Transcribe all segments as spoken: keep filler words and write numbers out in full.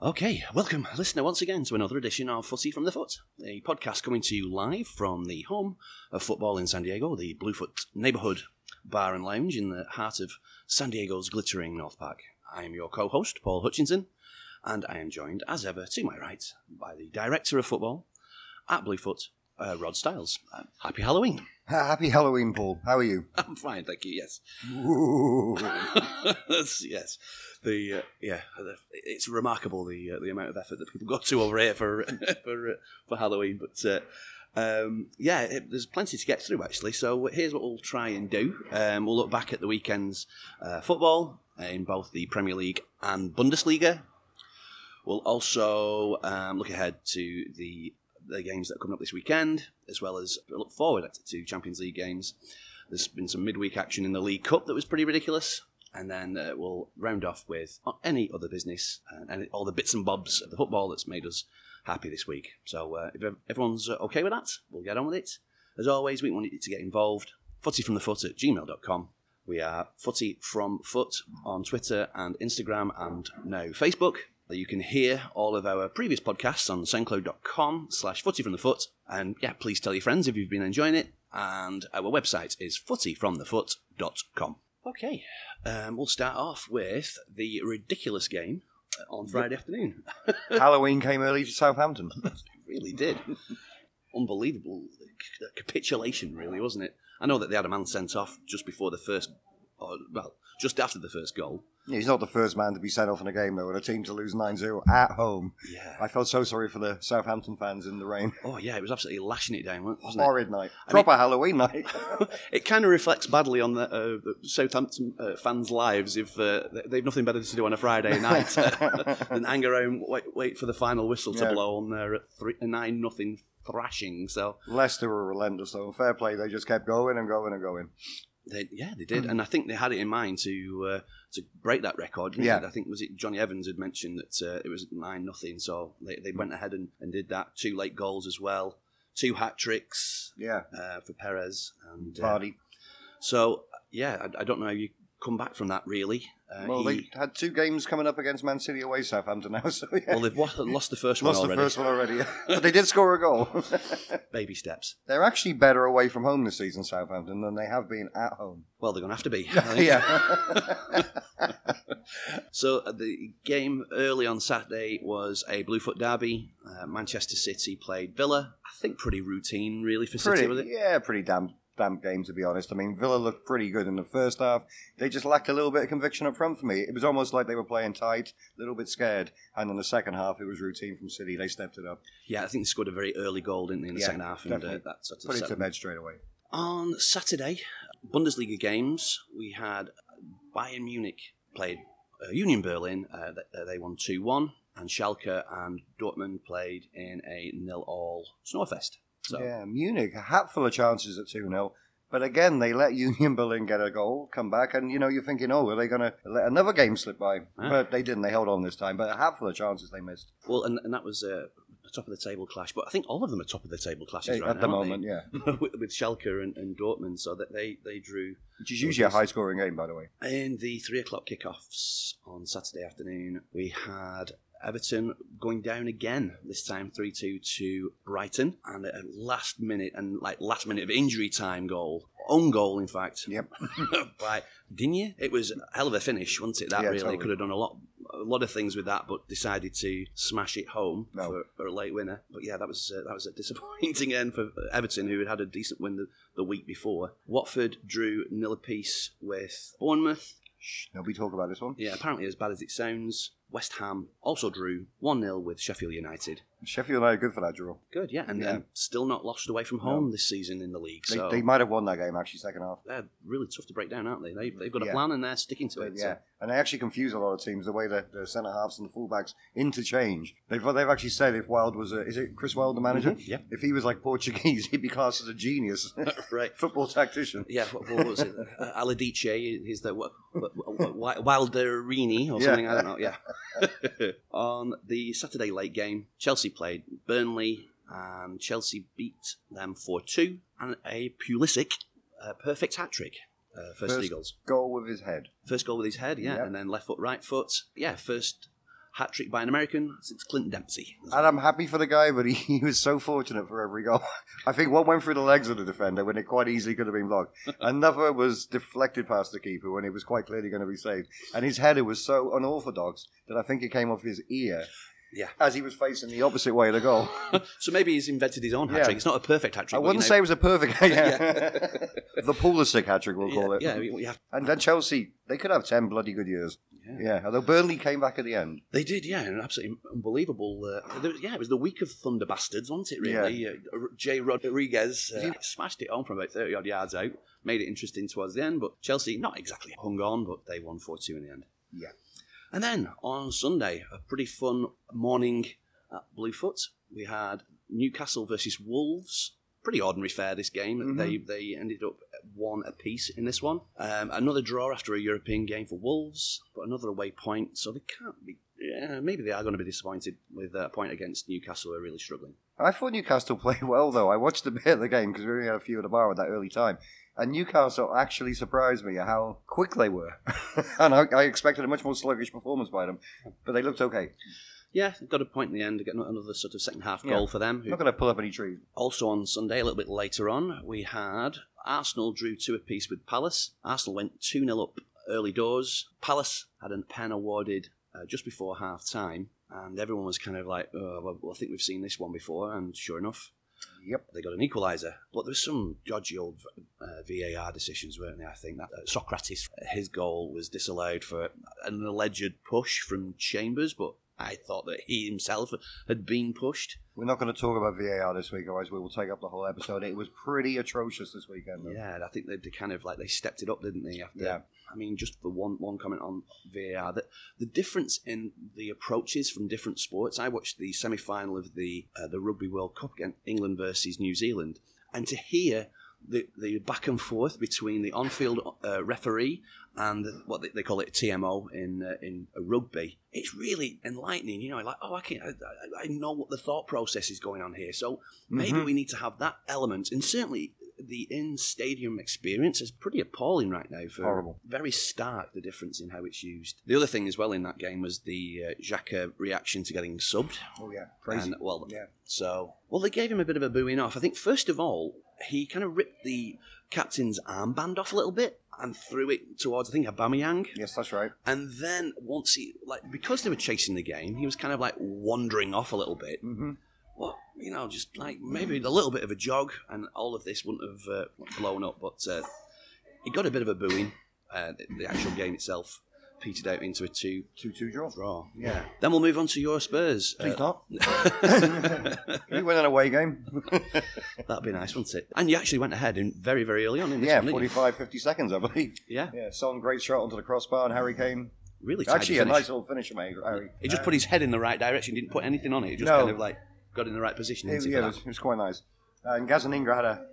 Okay, welcome, listener, once again to another edition of Footy from the Foot, a podcast coming to you live from the home of football in San Diego, the Bluefoot neighbourhood bar and lounge in the heart of San Diego's glittering North Park. I am your co-host, Paul Hutchinson, and I am joined, as ever, to my right, by the director of football at Bluefoot, uh, Rod Stiles. Uh, happy Halloween. Happy Halloween, Paul. How are you? I'm fine, thank you, yes. That's, yes. The uh, yeah, the, it's remarkable the uh, the amount of effort that people got to over here for for uh, for Halloween. But uh, um, yeah, it, there's plenty to get through actually. So here's what we'll try and do. Um, we'll look back at the weekend's uh, football in both the Premier League and Bundesliga. We'll also um, look ahead to the the games that are coming up this weekend, as well as look forward to Champions League games. There's been some midweek action in the League Cup that was pretty ridiculous. And then uh, we'll round off with any other business and, and all the bits and bobs of the football that's made us happy this week. So uh, if everyone's okay with that, we'll get on with it. As always, we want you to get involved. footyfromthefoot at gmail dot com. We are footyfromfoot on Twitter and Instagram and now Facebook. You can hear all of our previous podcasts on soundcloud.com slash footyfromthefoot. And yeah, please tell your friends if you've been enjoying it. And our website is footy from the foot dot com. Okay, um, we'll start off with the ridiculous game on Friday afternoon. Halloween came early to Southampton. It really did. Unbelievable capitulation, really, wasn't it? I know that they had a man sent off just before the first, or, well, just after the first goal. He's not the first man to be sent off in a game, though, and a team to lose nine nil at home. Yeah. I felt so sorry for the Southampton fans in the rain. Oh, yeah, it was absolutely lashing it down, wasn't it? Horrid night. Proper I mean, Halloween night. It kind of reflects badly on the, uh, the Southampton uh, fans' lives if uh, they've nothing better to do on a Friday night than hang around, wait, wait for the final whistle to yeah. blow on their nine nothing thrashing. So Leicester were relentless, though. Fair play, they just kept going and going and going. They, yeah, they did, mm. and I think they had it in mind to uh, to break that record. Yeah, I think was it Johnny Evans had mentioned that uh, it was nine nothing, so they, they went ahead and, and did that. Two late goals as well, two hat tricks. Yeah, uh, for Perez and Vardy. Uh, so yeah, I, I don't know how you come back from that really. Uh, well, he, they had two games coming up against Man City away, Southampton now. So yeah. Well, they've lost the first one lost already. Lost the first one already, yeah. But they did score a goal. Baby steps. They're actually better away from home this season, Southampton, than they have been at home. Well, they're going to have to be. Yeah. So the game early on Saturday was a Bluefoot derby. Uh, Manchester City played Villa. I think pretty routine, really, for pretty, City, was it? Yeah, pretty damn. damp game, to be honest. I mean, Villa looked pretty good in the first half. They just lacked a little bit of conviction up front for me. It was almost like they were playing tight, a little bit scared, and in the second half it was routine from City. They stepped it up. Yeah, I think they scored a very early goal, didn't they, in the yeah, second half, and uh, that sort of put it to bed straight away. On Saturday, Bundesliga games, we had Bayern Munich played uh, Union Berlin. Uh, they won two one, and Schalke and Dortmund played in a nil all snowfest. So. Yeah, Munich, a hatful of chances at two nil. But again, they let Union Berlin get a goal, come back, and you know, you're thinking, oh, are they going to let another game slip by? Ah. But they didn't, they held on this time. But a hatful of chances they missed. Well, and, and that was a top-of-the-table clash. But I think all of them are top-of-the-table clashes yeah, right at now, the moment, yeah. with, with Schalke and, and Dortmund, so that they, they drew... Which is usually a high-scoring game, by the way. In the three o'clock kickoffs on Saturday afternoon, we had... Everton going down again, this time three two to Brighton, and a last minute and like last minute of injury time goal, own goal in fact. Yep. By Digne. It was a hell of a finish, wasn't it? That yeah, really totally. Could have done a lot, a lot of things with that, but decided to smash it home no. for, for a late winner. But yeah, that was uh, that was a disappointing end for Everton, who had had a decent win the, the week before. Watford drew nil apiece with Bournemouth. Nobody talk about this one. Yeah, apparently as bad as it sounds. West Ham also drew one nil with Sheffield United. Sheffield United good for that draw. Good, yeah, and yeah. Um, still not lost away from home no. this season in the league. They, so. they might have won that game, actually, second half. They're really tough to break down, aren't they? They've, they've got a yeah. plan and they're sticking to it. Yeah, so. And they actually confuse a lot of teams, the way the, the centre-halves and the full-backs interchange. They've they've actually said if Wilde was a... Is it Chris Wilde, the manager? Mm-hmm. Yeah. If he was like Portuguese, he'd be classed as a genius. Right. Football tactician. Yeah, what, what was it? Uh, Aladice is the... What, what, what, Wilderini or something, yeah. I don't know, yeah. On the Saturday late game, Chelsea played Burnley, and Chelsea beat them four two, and a Pulisic uh, perfect hat-trick. Uh, first, first three goals. Goal with his head. First goal with his head, yeah, yep. And then left foot, right foot. Yeah, first hat-trick by an American since Clint Dempsey. And I'm happy for the guy, but he, he was so fortunate for every goal. I think one went through the legs of the defender when it quite easily could have been blocked. Another was deflected past the keeper when it was quite clearly going to be saved. And his header was so unorthodox that I think it came off his ear. Yeah, as he was facing the opposite way of the goal. So maybe he's invented his own hat-trick. Yeah. It's not a perfect hat-trick. I wouldn't you know. say it was a perfect hat-trick. Yeah. The Pulisic hat-trick, we'll call yeah, it. Yeah, we have. And then Chelsea, they could have ten bloody good years. Yeah. yeah. Although Burnley came back at the end. They did, yeah. An absolutely unbelievable. Uh, there, yeah, it was the week of Thunder Bastards, wasn't it, really? Yeah. Uh, J. Rodriguez uh, smashed it on from about thirty-odd yards out. Made it interesting towards the end. But Chelsea, not exactly hung on, but they won four two in the end. Yeah. And then on Sunday, a pretty fun morning at Bluefoot. We had Newcastle versus Wolves. Pretty ordinary fare, this game. Mm-hmm. They they ended up one apiece in this one. Um, another draw after a European game for Wolves, but another away point. So they can't be... Yeah, maybe they are going to be disappointed with a point against Newcastle, who are really struggling. I thought Newcastle played well, though. I watched a bit of the game because we only had a few at the bar at that early time. And Newcastle actually surprised me at how quick they were. And I, I expected a much more sluggish performance by them. But they looked okay. Yeah, got a point in the end. Got another sort of second half goal yeah. for them. Who, not going to pull up any trees. Also on Sunday, a little bit later on, we had Arsenal drew two apiece with Palace. Arsenal went two nil up early doors. Palace had a pen awarded uh, just before half-time. And everyone was kind of like, oh, well, I think we've seen this one before. And sure enough... Yep, they got an equaliser. But there was some dodgy old uh, V A R decisions, weren't there? I think that uh, Socrates, his goal was disallowed for an alleged push from Chambers, but I thought that he himself had been pushed. We're not going to talk about V A R this week, otherwise we will take up the whole episode. It was pretty atrocious this weekend, though. Yeah, I think they kind of like they stepped it up, didn't they? After, yeah. I mean, just the one one comment on V A R, that the difference in the approaches from different sports. I watched the semi-final of the uh, the Rugby World Cup against England versus New Zealand, and to hear the the back and forth between the on-field uh, referee and what they call it, T M O in uh, in rugby, it's really enlightening. You know, like, oh, I can I, I know what the thought process is going on here. So maybe mm-hmm. we need to have that element. And certainly the in-stadium experience is pretty appalling right now. For Horrible. Very stark, the difference in how it's used. The other thing as well in that game was the uh, Xhaka reaction to getting subbed. Oh, yeah. Crazy. And, well, yeah. So, well, they gave him a bit of a booing off. I think, first of all, he kind of ripped the captain's armband off a little bit and threw it towards, I think, Aubameyang. Yes, that's right. And then once he, like, because they were chasing the game, he was kind of like wandering off a little bit. Mm-hmm. Well, you know, just like maybe a little bit of a jog, and all of this wouldn't have uh, blown up. But uh, he got a bit of a booing. Uh, the, the actual game itself petered out into a two, two-two draw. Draw. Yeah. yeah. Then we'll move on to your Spurs. Please uh, not. You win an away game. That'd be nice, wouldn't it? And you actually went ahead in very, very early on in this yeah, one. Yeah, forty-five, fifty seconds, I believe. Yeah. Yeah. Son, great shot onto the crossbar, and Harry Kane. Really, actually, finish. A nice little finish, mate. Harry. He just um, put his head in the right direction. Didn't put anything on it. He just no. kind of like. Got in the right position. It, yeah, it was, it was quite nice. Uh, and Gazzaniga had a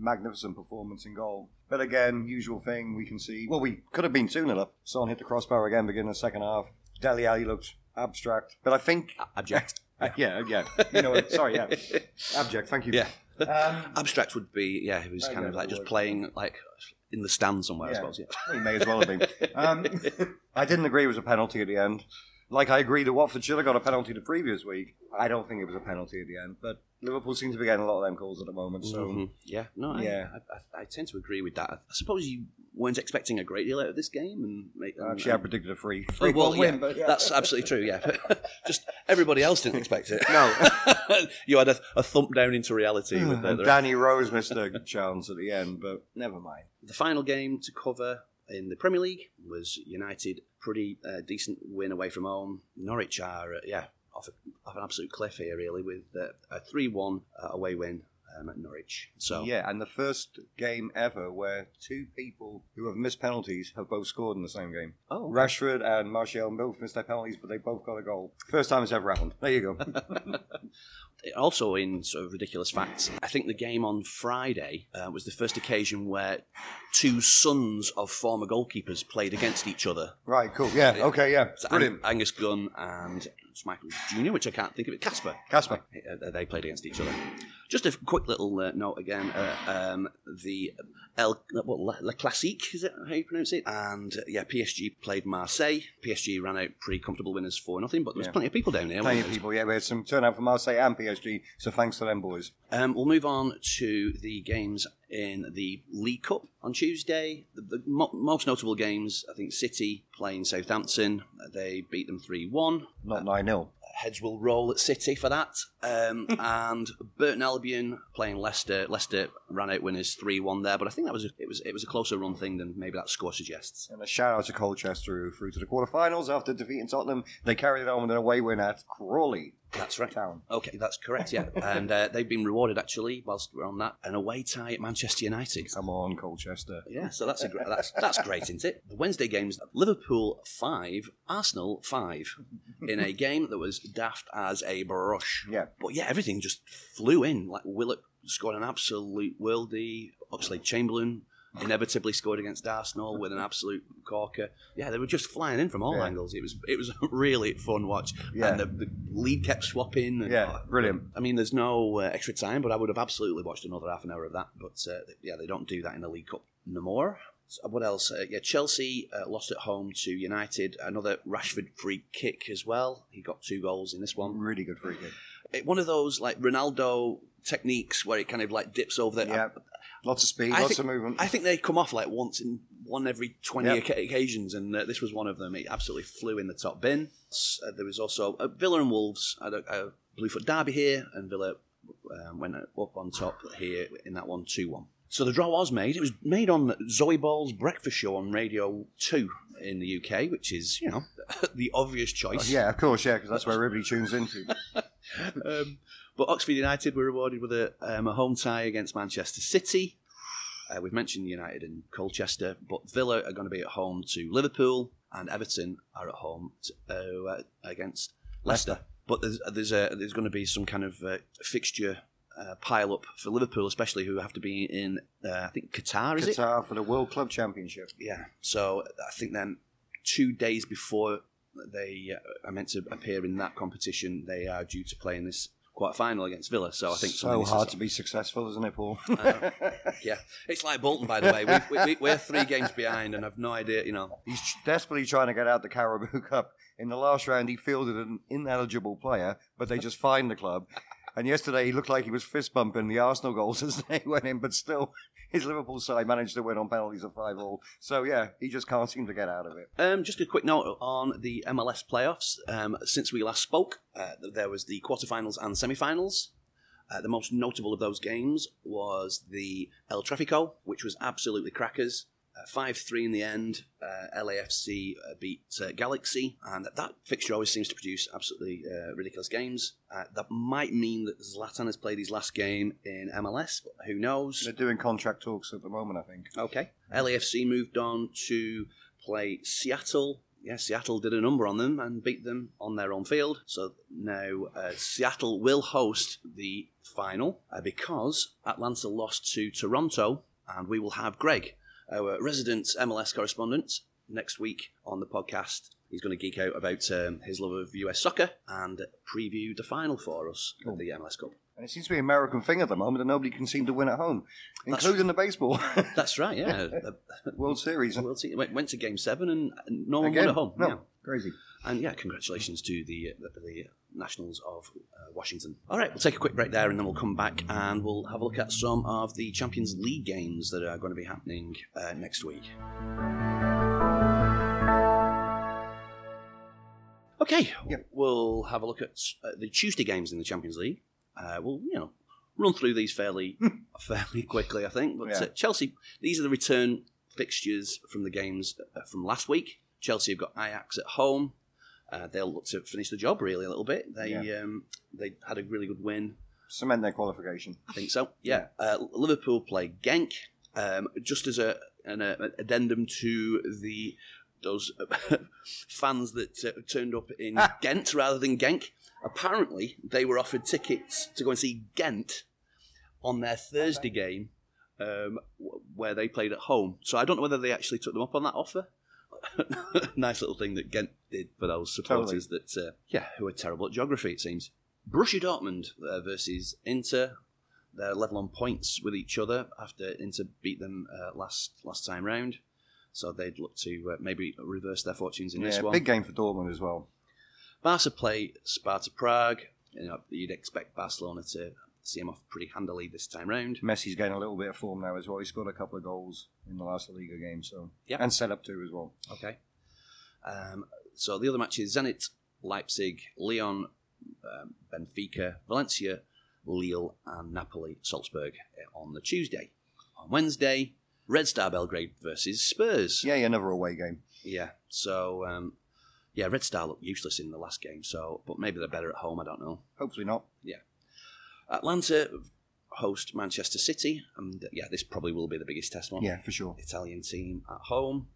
magnificent performance in goal. But again, usual thing, we can see. Well, we could have been two nil up. Son hit the crossbar again, beginning the second half. Dele Alli looked abstract. But I think... Abject. uh, yeah, yeah. You know what, sorry, yeah. Abject, thank you. Yeah. Um, abstract would be, yeah, he was kind of like just playing like in the stand somewhere, yeah. I suppose. Yeah. He may as well have been. Um, I didn't agree it was a penalty at the end. Like, I agree that Watford should have got a penalty the previous week. I don't think it was a penalty at the end, but Liverpool seems to be getting a lot of them calls at the moment. So mm-hmm. yeah, no, I, yeah. I, I, I tend to agree with that. I suppose you weren't expecting a great deal out of this game, and, and actually, and, I predicted a free, free oh, well, one yeah, win. But yeah. That's absolutely true. Yeah, just everybody else didn't expect it. No, you had a, a thump down into reality with the, the Danny Rose missed a chance at the end, but never mind. The final game to cover in the Premier League was United. Pretty uh, decent win away from home. Norwich are, uh, yeah, off, a, off an absolute cliff here, really, with uh, a three one uh, away win um, at Norwich. So yeah, and the first game ever where two people who have missed penalties have both scored in the same game. Oh. Rashford and Martial both missed their penalties, but they both got a goal. First time it's ever happened. There you go. Also, in sort of ridiculous facts, I think the game on Friday uh, was the first occasion where two sons of former goalkeepers played against each other. Right, cool. Yeah, uh, okay, yeah. Brilliant. Ang- Angus Gunn and Michael Junior, which I can't think of it. Casper. Casper. Uh, they played against each other. Just a quick little uh, note again. Uh, um, the El, what, La, La Classique, is it how you pronounce it? And uh, yeah, P S G played Marseille. P S G ran out pretty comfortable winners for nothing, but there was yeah. plenty of people down there. Plenty of people, yeah. We had some turnout for Marseille and P S G, so thanks to them, boys. Um, we'll move on to the games in the League Cup on Tuesday. The, the mo- most notable games, I think, City playing Southampton. They beat them three one. Not nine nil. Heads will roll at City for that. Um, and Burton Albion playing Leicester. Leicester ran out winners three one there, but I think that was a, it was it was a closer run thing than maybe that score suggests. And a shout out to Colchester, who through to the quarterfinals after defeating Tottenham. They carried it on with an away win at Crawley. That's right. Town. Okay, that's correct, yeah. And uh, they've been rewarded, actually, whilst we're on that, an away tie at Manchester United. Come on, Colchester. Yeah, so that's a great, that's, that's great, isn't it? The Wednesday games, Liverpool five, Arsenal five, in a game that was daft as a brush. Yeah. But yeah, everything just flew in. Like, Willock scored an absolute worldie, Oxlade-Chamberlain inevitably scored against Arsenal with an absolute corker. Yeah, they were just flying in from all yeah. angles. It was it was a really fun watch. Yeah. And the, the lead kept swapping. And, yeah, brilliant. I mean, there's no uh, extra time, but I would have absolutely watched another half an hour of that. But uh, yeah, they don't do that in the League Cup no more. So what else? Uh, yeah, Chelsea uh, lost at home to United. Another Rashford free kick as well. He got two goals in this one. Really good free kick. It, one of those like Ronaldo techniques where it kind of like dips over the... Yeah. Uh, Lots of speed, I lots think, of movement. I think they come off like once in one every twenty yep. occasions, and uh, this was one of them. It absolutely flew in the top bin. Uh, there was also uh, Villa and Wolves. I had a, a Bluefoot derby here, and Villa um, went up on top here in that one, two one. So the draw was made. It was made on Zoe Ball's breakfast show on Radio two in the U K, which is, you know, the obvious choice. Oh, yeah, of course, yeah, because that's where everybody tunes into. um, but Oxford United were rewarded with a, um, a home tie against Manchester City. Uh, we've mentioned United and Colchester, but Villa are going to be at home to Liverpool, and Everton are at home to, uh, against Leicester. But there's there's, a, there's going to be some kind of uh, fixture... Uh, pile up for Liverpool, especially, who have to be in uh, I think Qatar is Qatar it Qatar for the World Club Championship. Yeah, so I think then two days before they uh, are meant to appear in that competition, they are due to play in this quarter-final against Villa. So I think so hard is, to be successful, isn't it, Paul? Uh, yeah, it's like Bolton, by the way. We've, we, we're three games behind, and I've no idea. You know, he's desperately trying to get out the Carabao Cup. In the last round, he fielded an ineligible player, but they just fined the club. And yesterday he looked like he was fist bumping the Arsenal goals as they went in, but still his Liverpool side managed to win on penalties of five all. So yeah, he just can't seem to get out of it. Um, just a quick note on the M L S playoffs. Um, since we last spoke, uh, there was the quarterfinals and semifinals. Uh, the most notable of those games was the El Trafico, which was absolutely crackers. five three in the end, uh, L A F C uh, beat uh, Galaxy, and that fixture always seems to produce absolutely uh, ridiculous games. Uh, that might mean that Zlatan has played his last game in M L S, but who knows? They're doing contract talks at the moment, I think. Okay. L A F C moved on to play Seattle. Yeah, Seattle did a number on them and beat them on their own field. So now uh, Seattle will host the final uh, because Atlanta lost to Toronto, and we will have Greg, our resident M L S correspondent, next week on the podcast. He's going to geek out about um, his love of U S soccer and preview the final for us of the M L S Cup. And it seems to be an American thing at the moment that nobody can seem to win at home, including that's, the baseball. That's right, yeah. World Series. World Series. Went, went to Game seven and no one Again? won at home. No, yeah. Crazy. And yeah, congratulations to the, the, the Nationals of uh, Washington. All right, we'll take a quick break there and then we'll come back and we'll have a look at some of the Champions League games that are going to be happening uh, next week. Okay, yeah. We'll have a look at uh, the Tuesday games in the Champions League. Uh, we'll, you know, run through these fairly fairly quickly, I think. But yeah. uh, Chelsea, these are the return fixtures from the games from last week. Chelsea have got Ajax at home. Uh, they'll look to finish the job, really, a little bit. They yeah. um, they had a really good win. Cement their qualification. I think so, yeah. yeah. Uh, Liverpool play Genk. Um, just as a an uh, addendum to the those uh, fans that uh, turned up in ah. Ghent rather than Genk, apparently they were offered tickets to go and see Ghent on their Thursday okay. game um, where they played at home. So I don't know whether they actually took them up on that offer. Nice little thing that Ghent did for those supporters totally. that, uh, yeah, who are terrible at geography, it seems. Borussia Dortmund uh, versus Inter. They're level on points with each other after Inter beat them uh, last last time round. So they'd look to uh, maybe reverse their fortunes in yeah, this one. Big game for Dortmund as well. Barca play Sparta Prague. You know, you'd expect Barcelona to see him off pretty handily this time round. Messi's getting a little bit of form now as well. He scored a couple of goals in the last La Liga game, so yep. and set up too as well. Okay. Um, so the other matches: Zenit, Leipzig, Lyon, um, Benfica, Valencia, Lille, and Napoli, Salzburg on the Tuesday. On Wednesday, Red Star Belgrade versus Spurs. Yeah, another away game. Yeah. So, um, yeah, Red Star looked useless in the last game. So, but maybe they're better at home. I don't know. Hopefully not. Yeah. Atlanta host Manchester City, and yeah, this probably will be the biggest test one. Yeah, for sure. Italian team at home,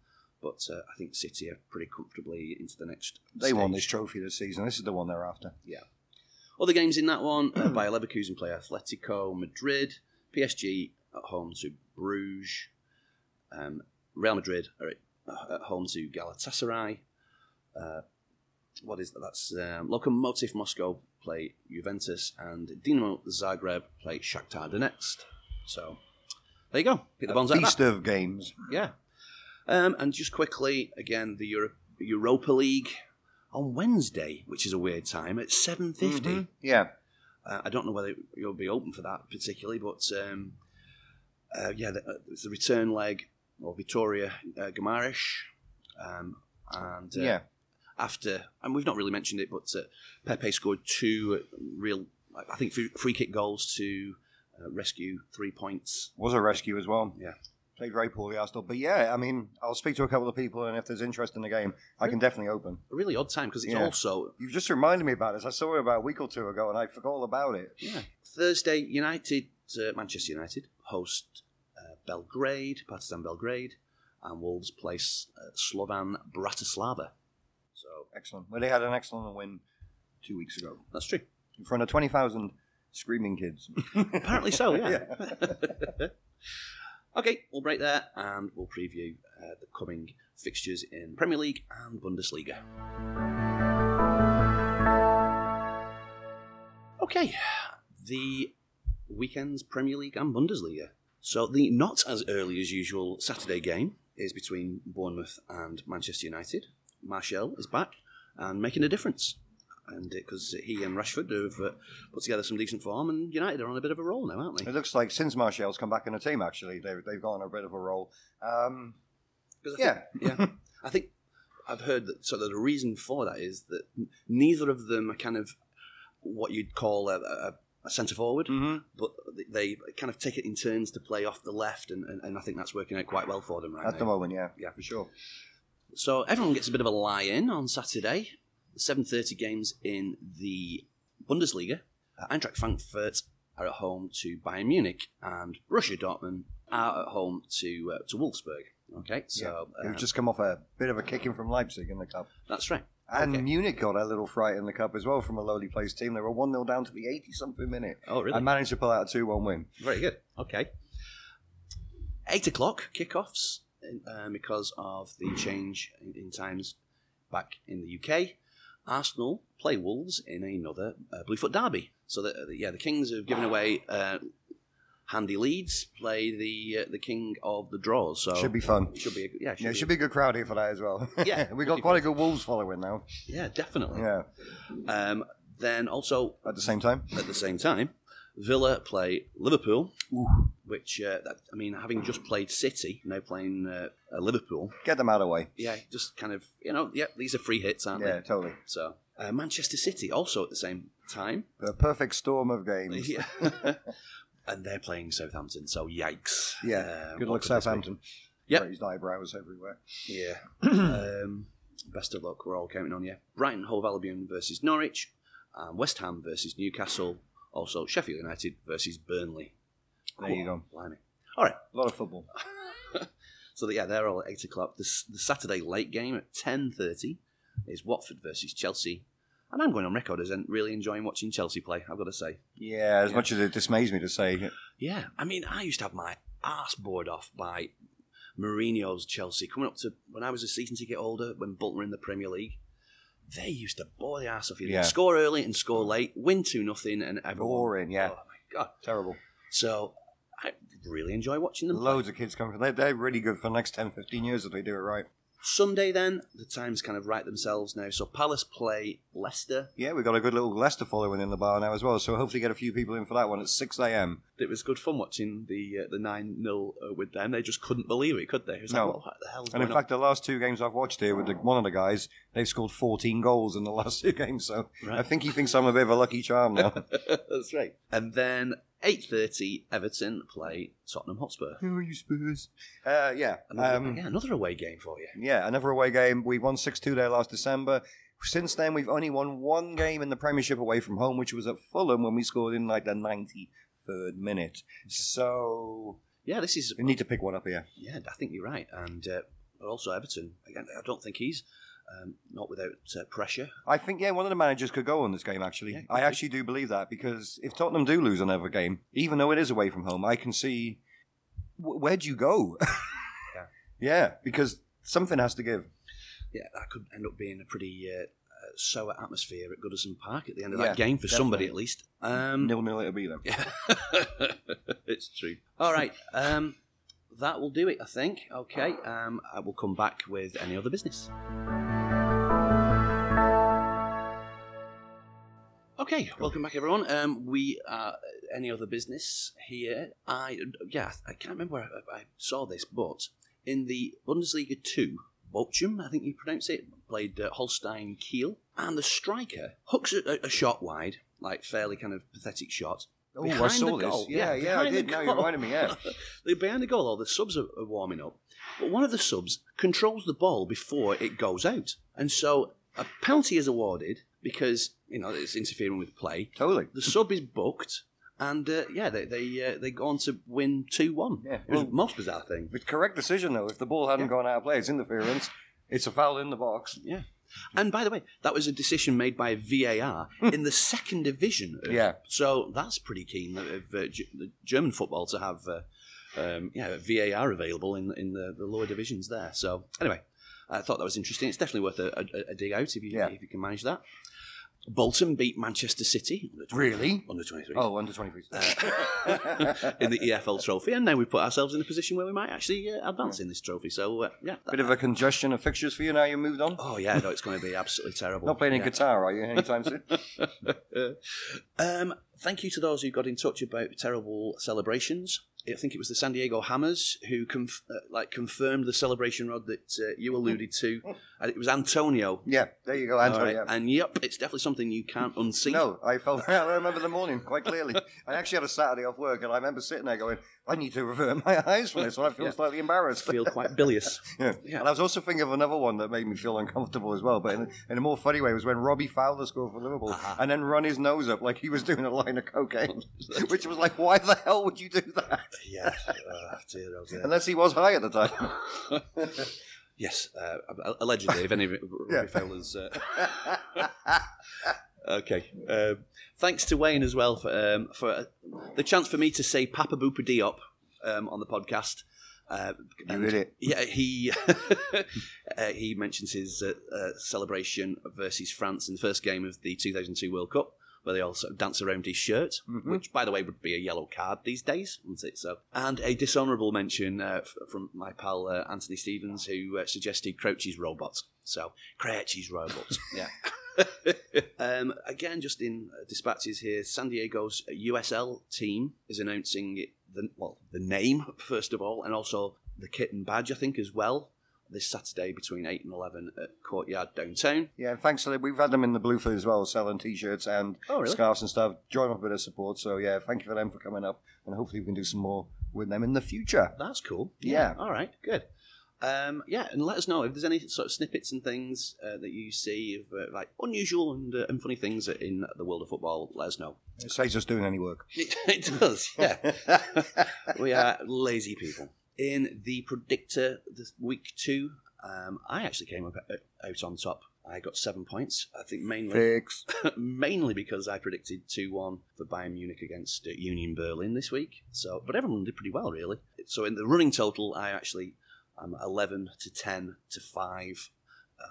but uh, I think City are pretty comfortably into the next They stage. Won this trophy this season. This is the one they're after. Yeah. Other games in that one, uh, Bayer Leverkusen play Atletico Madrid, P S G at home to Bruges, um, Real Madrid are at, at home to Galatasaray. Uh, what is that? That's um, Lokomotiv Moscow play Juventus, and Dinamo Zagreb play Shakhtar Donetsk. So, there you go. Pick the bones out of that. Feast of games. Yeah. Um, and just quickly, again, the Euro- Europa League on Wednesday, which is a weird time, at seven fifty. Mm-hmm. Yeah. Uh, I don't know whether you'll be open for that particularly, but um, uh, yeah, the, uh, it's the return leg or Vitoria uh, Guimaraes. Um, and uh, yeah. After, and we've not really mentioned it, but uh, Pepe scored two real, I think, free kick goals to uh, rescue three points. Was a rescue as well. Yeah. Played very poorly, Arsenal. But yeah, I mean, I'll speak to a couple of people, and if there's interest in the game, I can definitely open. A really odd time, because it's yeah. also... You've just reminded me about this. I saw it about a week or two ago, and I forgot all about it. Yeah. Thursday, United, uh, Manchester United, host uh, Belgrade, Partizan Belgrade, and Wolves play uh, Slovan Bratislava. So excellent. Well, they had an excellent win two weeks ago. That's true. In front of twenty thousand screaming kids. Apparently so, yeah. yeah. Okay, we'll break there and we'll preview uh, the coming fixtures in Premier League and Bundesliga. Okay, the weekend's Premier League and Bundesliga. So the not as early as usual Saturday game is between Bournemouth and Manchester United. Martial is back and making a difference, and because he and Rashford have uh, put together some decent form, and United are on a bit of a roll now, aren't they? It looks like since Martial's come back in the team, actually, they've they've gone on a bit of a roll. Um, I yeah, think, yeah. I think I've heard that. So that the reason for that is that neither of them are kind of what you'd call a, a, a centre forward, mm-hmm. but they kind of take it in turns to play off the left, and, and, and I think that's working out quite well for them right now. At the moment, yeah, yeah, for sure. So everyone gets a bit of a lie-in on Saturday. seven thirty games in the Bundesliga. Eintracht Frankfurt are at home to Bayern Munich, and Borussia Dortmund are at home to uh, to Wolfsburg. Okay, so yeah. um, who've just come off a bit of a kicking from Leipzig in the cup. That's right. And okay. Munich got a little fright in the cup as well from a lowly placed team. They were one nil down to the eighty-something minute. Oh, really? And managed to pull out a two one win. Very good. Okay. Eight o'clock kickoffs. Uh, because of the change in, in times back in the U K, Arsenal play Wolves in another uh, Bluefoot derby. So the, the, yeah, the Kings have given away uh, handy leads. Play the uh, the King of the draws. So should be fun. Should be a, yeah. Should, yeah, be, should be a good crowd here for that as well. Yeah, we got quite fun. A good Wolves following now. Yeah, definitely. Yeah. Um, then also at the same time. At the same time, Villa play Liverpool. Ooh. Which, uh, that, I mean, having just played City, now playing uh, Liverpool. Get them out of the way. Yeah, just kind of, you know, yeah, these are free hits, aren't yeah, they? Yeah, totally. So, uh, Manchester City also at the same time. The perfect storm of games. Yeah. And they're playing Southampton, so yikes. Yeah, um, good luck Southampton. Yeah. Raised eyebrows everywhere. Yeah. um, best of luck, we're all counting on you. Brighton, Hove Albion versus Norwich, um, West Ham versus Newcastle, also Sheffield United versus Burnley. There you go. Blimey. All right. A lot of football. So, yeah, they're all at eight o'clock. The, the Saturday late game at ten thirty is Watford versus Chelsea. And I'm going on record as really enjoying watching Chelsea play, I've got to say. Yeah, as yeah. much as it dismays me to say. Yeah. I mean, I used to have my arse bored off by Mourinho's Chelsea. Coming up to when I was a season ticket holder, when Bolton were in the Premier League, they used to bore the arse off you. Yeah. Score early and score late, win two nothing, and everyone. Boring, yeah. Oh, my God. Terrible. So I really enjoy watching them. Loads play. Of kids come from there. They're really good for the next ten, fifteen years if they do it right. Sunday then, the times kind of right themselves now. So Palace play Leicester. Yeah, we've got a good little Leicester following in the bar now as well. So hopefully get a few people in for that one at six a.m. It was good fun watching the uh, the nine nil uh, with them. They just couldn't believe it, could they? It was no. Like, what the hell is going on? And in fact, the last two games I've watched here with the, one of the guys, they've scored fourteen goals in the last two games. So right. I think he thinks I'm a bit of a lucky charm now. That's right. And then eight thirty, Everton play Tottenham Hotspur. Who are you, Spurs? Uh, yeah. Another, um, yeah, another away game for you. Yeah, another away game. We won six two there last December. Since then, we've only won one game in the Premiership away from home, which was at Fulham when we scored in like the ninety-third minute. So, yeah, this is... We need to pick one up here. Yeah, I think you're right. And uh, also Everton. Again, I don't think he's... Um, not without uh, pressure. I think, yeah, one of the managers could go on this game, actually. Yeah, I actually do believe that, because if Tottenham do lose another game, even though it is away from home, I can see, w- where do you go? yeah. yeah, because something has to give. Yeah, that could end up being a pretty uh, uh, sour atmosphere at Goodison Park at the end of yeah, that game, for definitely. Somebody at least. Um, nil nil it'll be, though. Yeah. It's true. All right, um, that will do it, I think. Okay, um, I will come back with any other business. Okay, welcome back, everyone. Um, we are Any Other Business here. I yeah, I can't remember where I, I saw this, but in the Bundesliga two, Bochum, I think you pronounce it, played uh, Holstein Kiel, and the striker hooks a, a shot wide, like fairly kind of pathetic shot. Oh, behind I saw the goal. This. Yeah, yeah, yeah I did. Now you reminded me, yeah. Behind the goal, all the subs are, are warming up, but one of the subs controls the ball before it goes out, and so a penalty is awarded, because, you know, it's interfering with play. Totally. The sub is booked, and, uh, yeah, they they, uh, they go on to win two one. Yeah. It was well, the most bizarre thing. But correct decision, though. If the ball hadn't yeah. gone out of play, it's interference. It's a foul in the box. Yeah. And, by the way, that was a decision made by V A R in the second division. Of, yeah. So that's pretty keen of uh, G- the German football to have uh, um, yeah, V A R available in, in the, the lower divisions there. So, anyway, I thought that was interesting. It's definitely worth a, a, a dig out if you yeah. if you can manage that. Bolton beat Manchester City. Really? under twenty-three. Oh, under twenty-three. Uh, in the E F L trophy, and now we've put ourselves in a position where we might actually uh, advance yeah. in this trophy. So, uh, yeah. That, Bit of a congestion of fixtures for you now you've moved on. Oh, yeah, no, it's going to be absolutely terrible. Not playing in yeah. Qatar, are you, anytime soon? um, thank you to those who got in touch about terrible celebrations. I think it was the San Diego Hammers who conf- uh, like confirmed the celebration, Rod, that uh, you alluded to. And it was Antonio. Yeah, there you go, Antonio. Right. And yep, it's definitely something you can't unsee. No, I felt. I remember the morning quite clearly. I actually had a Saturday off work, and I remember sitting there going, "I need to revert my eyes from this," and I feel yeah. slightly embarrassed. I feel quite bilious. yeah. yeah, and I was also thinking of another one that made me feel uncomfortable as well, but in, in a more funny way, was when Robbie Fowler scored for Liverpool uh-huh. and then run his nose up like he was doing a line of cocaine, which was like, "Why the hell would you do that?" Yeah, oh, dear, oh, dear. Unless he was high at the time. Yes, uh, allegedly, if any of Robbie Fowler's... Uh... okay. Uh, thanks to Wayne as well for um, for uh, the chance for me to say Papa Boopa Diop um, on the podcast. Uh, you did it. Yeah, he, uh, he mentions his uh, uh, celebration versus France in the first game of the two thousand two World Cup, where they also dance around his shirt, mm-hmm. which, by the way, would be a yellow card these days, wouldn't it? So, and a dishonourable mention uh, f- from my pal uh, Anthony Stevens, who uh, suggested Crouchy's robot. So, Crouchy's robot, yeah. um, again, just in dispatches here, San Diego's U S L team is announcing the well the name first of all, and also the kit and badge, I think, as well. This Saturday between eight and eleven at Courtyard downtown. Yeah, and thanks to them. We've had them in the Bluefoot as well, selling T-shirts and oh, really? scarves and stuff. Join up with their support. So, yeah, thank you for them for coming up. And hopefully we can do some more with them in the future. That's cool. Yeah. yeah. All right, good. Um, yeah, and let us know if there's any sort of snippets and things uh, that you see, of, uh, like unusual and, uh, and funny things in the world of football, let us know. It saves us doing any work. It, it does, yeah. We are lazy people. In the predictor, this week two, um, I actually came up out on top. I got seven points. I think mainly mainly because I predicted two one for Bayern Munich against Union Berlin this week. So, but everyone did pretty well, really. So in the running total, I actually am eleven to ten to five.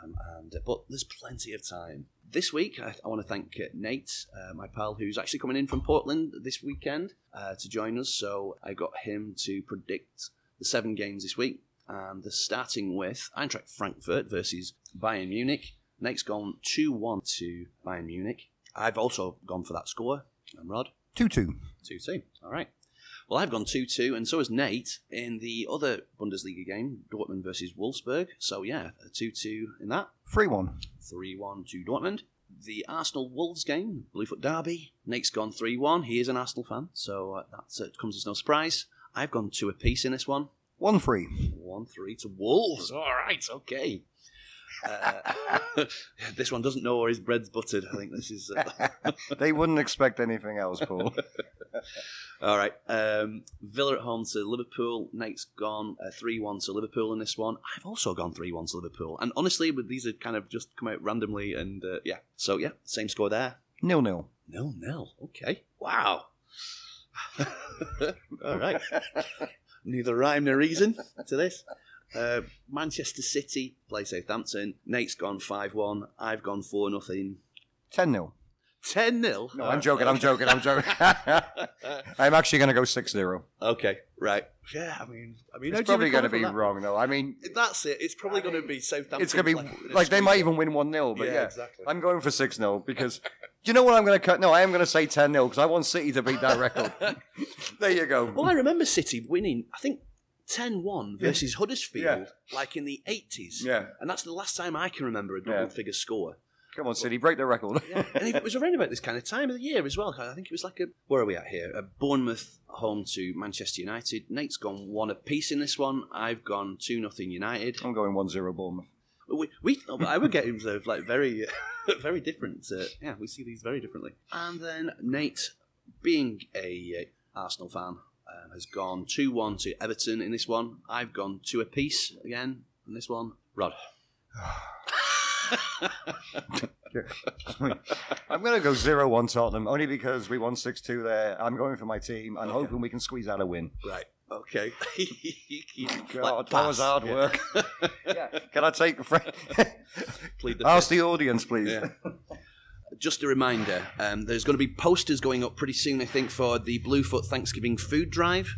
Um, and uh, but there's plenty of time. This week, I, I want to thank uh, Nate, uh, my pal, who's actually coming in from Portland this weekend uh, to join us. So I got him to predict the seven games this week. And they're starting with Eintracht Frankfurt versus Bayern Munich. Nate's gone two one to Bayern Munich. I've also gone for that score. And Rod? two two. two two. All right. Well, I've gone two two, and so has Nate in the other Bundesliga game, Dortmund versus Wolfsburg. So, yeah, a two two in that. three one. three one to Dortmund. The Arsenal-Wolves game, Bluefoot derby. Nate's gone three one. He is an Arsenal fan, so uh, that uh, comes as no surprise. I've gone two apiece in this one. one three. one three to Wolves. All right, okay. Uh, this one doesn't know where his bread's buttered. I think this is. Uh... they wouldn't expect anything else, Paul. All right, um, Villa at home to Liverpool. Nate's gone three one to Liverpool in this one. I've also gone three one to Liverpool. And honestly, with these are kind of just come out randomly, and uh, yeah, so yeah, same score there. Nil nil. Nil nil. Okay. Wow. All right. Neither rhyme nor reason to this. Uh, Manchester City play Southampton. Nate's gone five one. I've gone four nothing. ten nil. ten nil? No, I'm joking, I'm joking, I'm joking. I'm actually going to go six nil. Okay, right. Yeah, I mean... I mean, it's probably going to be that? wrong, though. I mean... That's it. It's probably I mean, going to be Southampton. It's going to be... Like, like they might even win one nil, but yeah, yeah. Exactly. I'm going for six nil, because... Do you know what I'm going to cut? No, I am going to say ten nil, because I want City to beat that record. There you go. Well, I remember City winning, I think... ten one versus yeah. Huddersfield, yeah. like in the eighties. Yeah. And that's the last time I can remember a double-figure yeah. score. Come on, City, break the record. yeah. And it was around about this kind of time of the year as well. I think it was like a... Where are we at here? A Bournemouth home to Manchester United. Nate's gone one apiece in this one. I've gone two nothing United. I'm going one nil Bournemouth. We, we, oh, I would get him like very, very different. Uh, yeah, we see these very differently. And then Nate, being a uh, Arsenal fan... Uh, has gone two one to Everton in this one. I've gone two apiece again in this one. Rod. I'm going to go zero one Tottenham, only because we won six two there. I'm going for my team and okay. hoping we can squeeze out a win. Right. Okay. God, that was hard work. Yeah. yeah. Can I take a friend? Ask the audience, please. Yeah. Just a reminder, um, there's going to be posters going up pretty soon, I think, for the Bluefoot Thanksgiving food drive.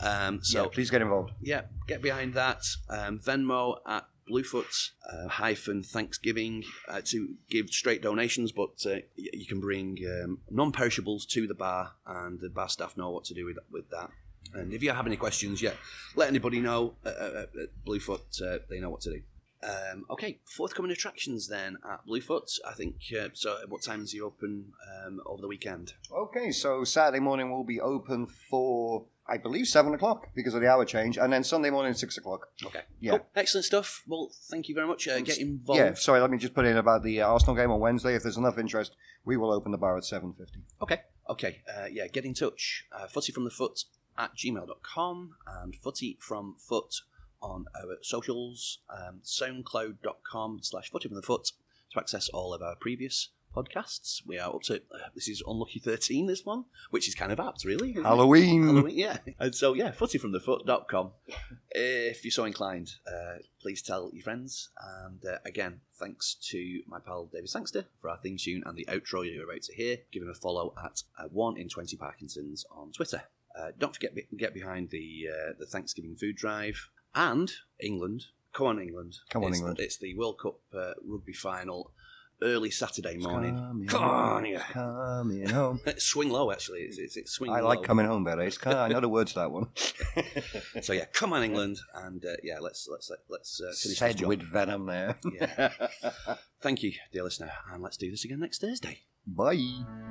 Um, so yeah, please get involved. Yeah, get behind that. Um, Venmo at Bluefoot uh, hyphen Thanksgiving uh, to give straight donations, but uh, you can bring um, non-perishables to the bar, and the bar staff know what to do with with that. And if you have any questions, yeah, let anybody know at, at Bluefoot. Uh, they know what to do. Um, okay, forthcoming attractions then at Bluefoot, I think. Uh, so at what times are you open um, over the weekend? Okay, so Saturday morning we'll be open for, I believe, seven o'clock because of the hour change, and then Sunday morning six o'clock. Okay, yeah. Cool. Excellent stuff. Well, thank you very much. Uh, get involved. Yeah, sorry, let me just put in about the Arsenal game on Wednesday. If there's enough interest, we will open the bar at seven fifty. Okay, okay. Uh, yeah, get in touch. Uh, footyfromthefoot at gmail dot com and footyfromfoot on our socials, um, soundcloud dot com slash footy from the foot to access all of our previous podcasts. We are up to, uh, this is Unlucky thirteen, this one, which is kind of apt, really. Halloween. Halloween. Yeah. And so, yeah, footy from the foot dot com. If you're so inclined, uh, please tell your friends. And uh, again, thanks to my pal David Sangster for our theme tune and the outro you're about to hear. Give him a follow at uh, one in twenty Parkinson's on Twitter. Uh, don't forget to get behind the uh, the Thanksgiving food drive. And England, come on England. Come on it's, England. It's the World Cup uh, rugby final, early Saturday morning. Coming come on, yeah. Coming home. Swing low, actually. It's, it's, it's swing I low. like coming home better. It's kind of, I know the words to that one. So yeah, come on England, and uh, yeah, let's let's let's uh, finish Said this job. with venom there. Yeah. Thank you, dear listener, and let's do this again next Thursday. Bye.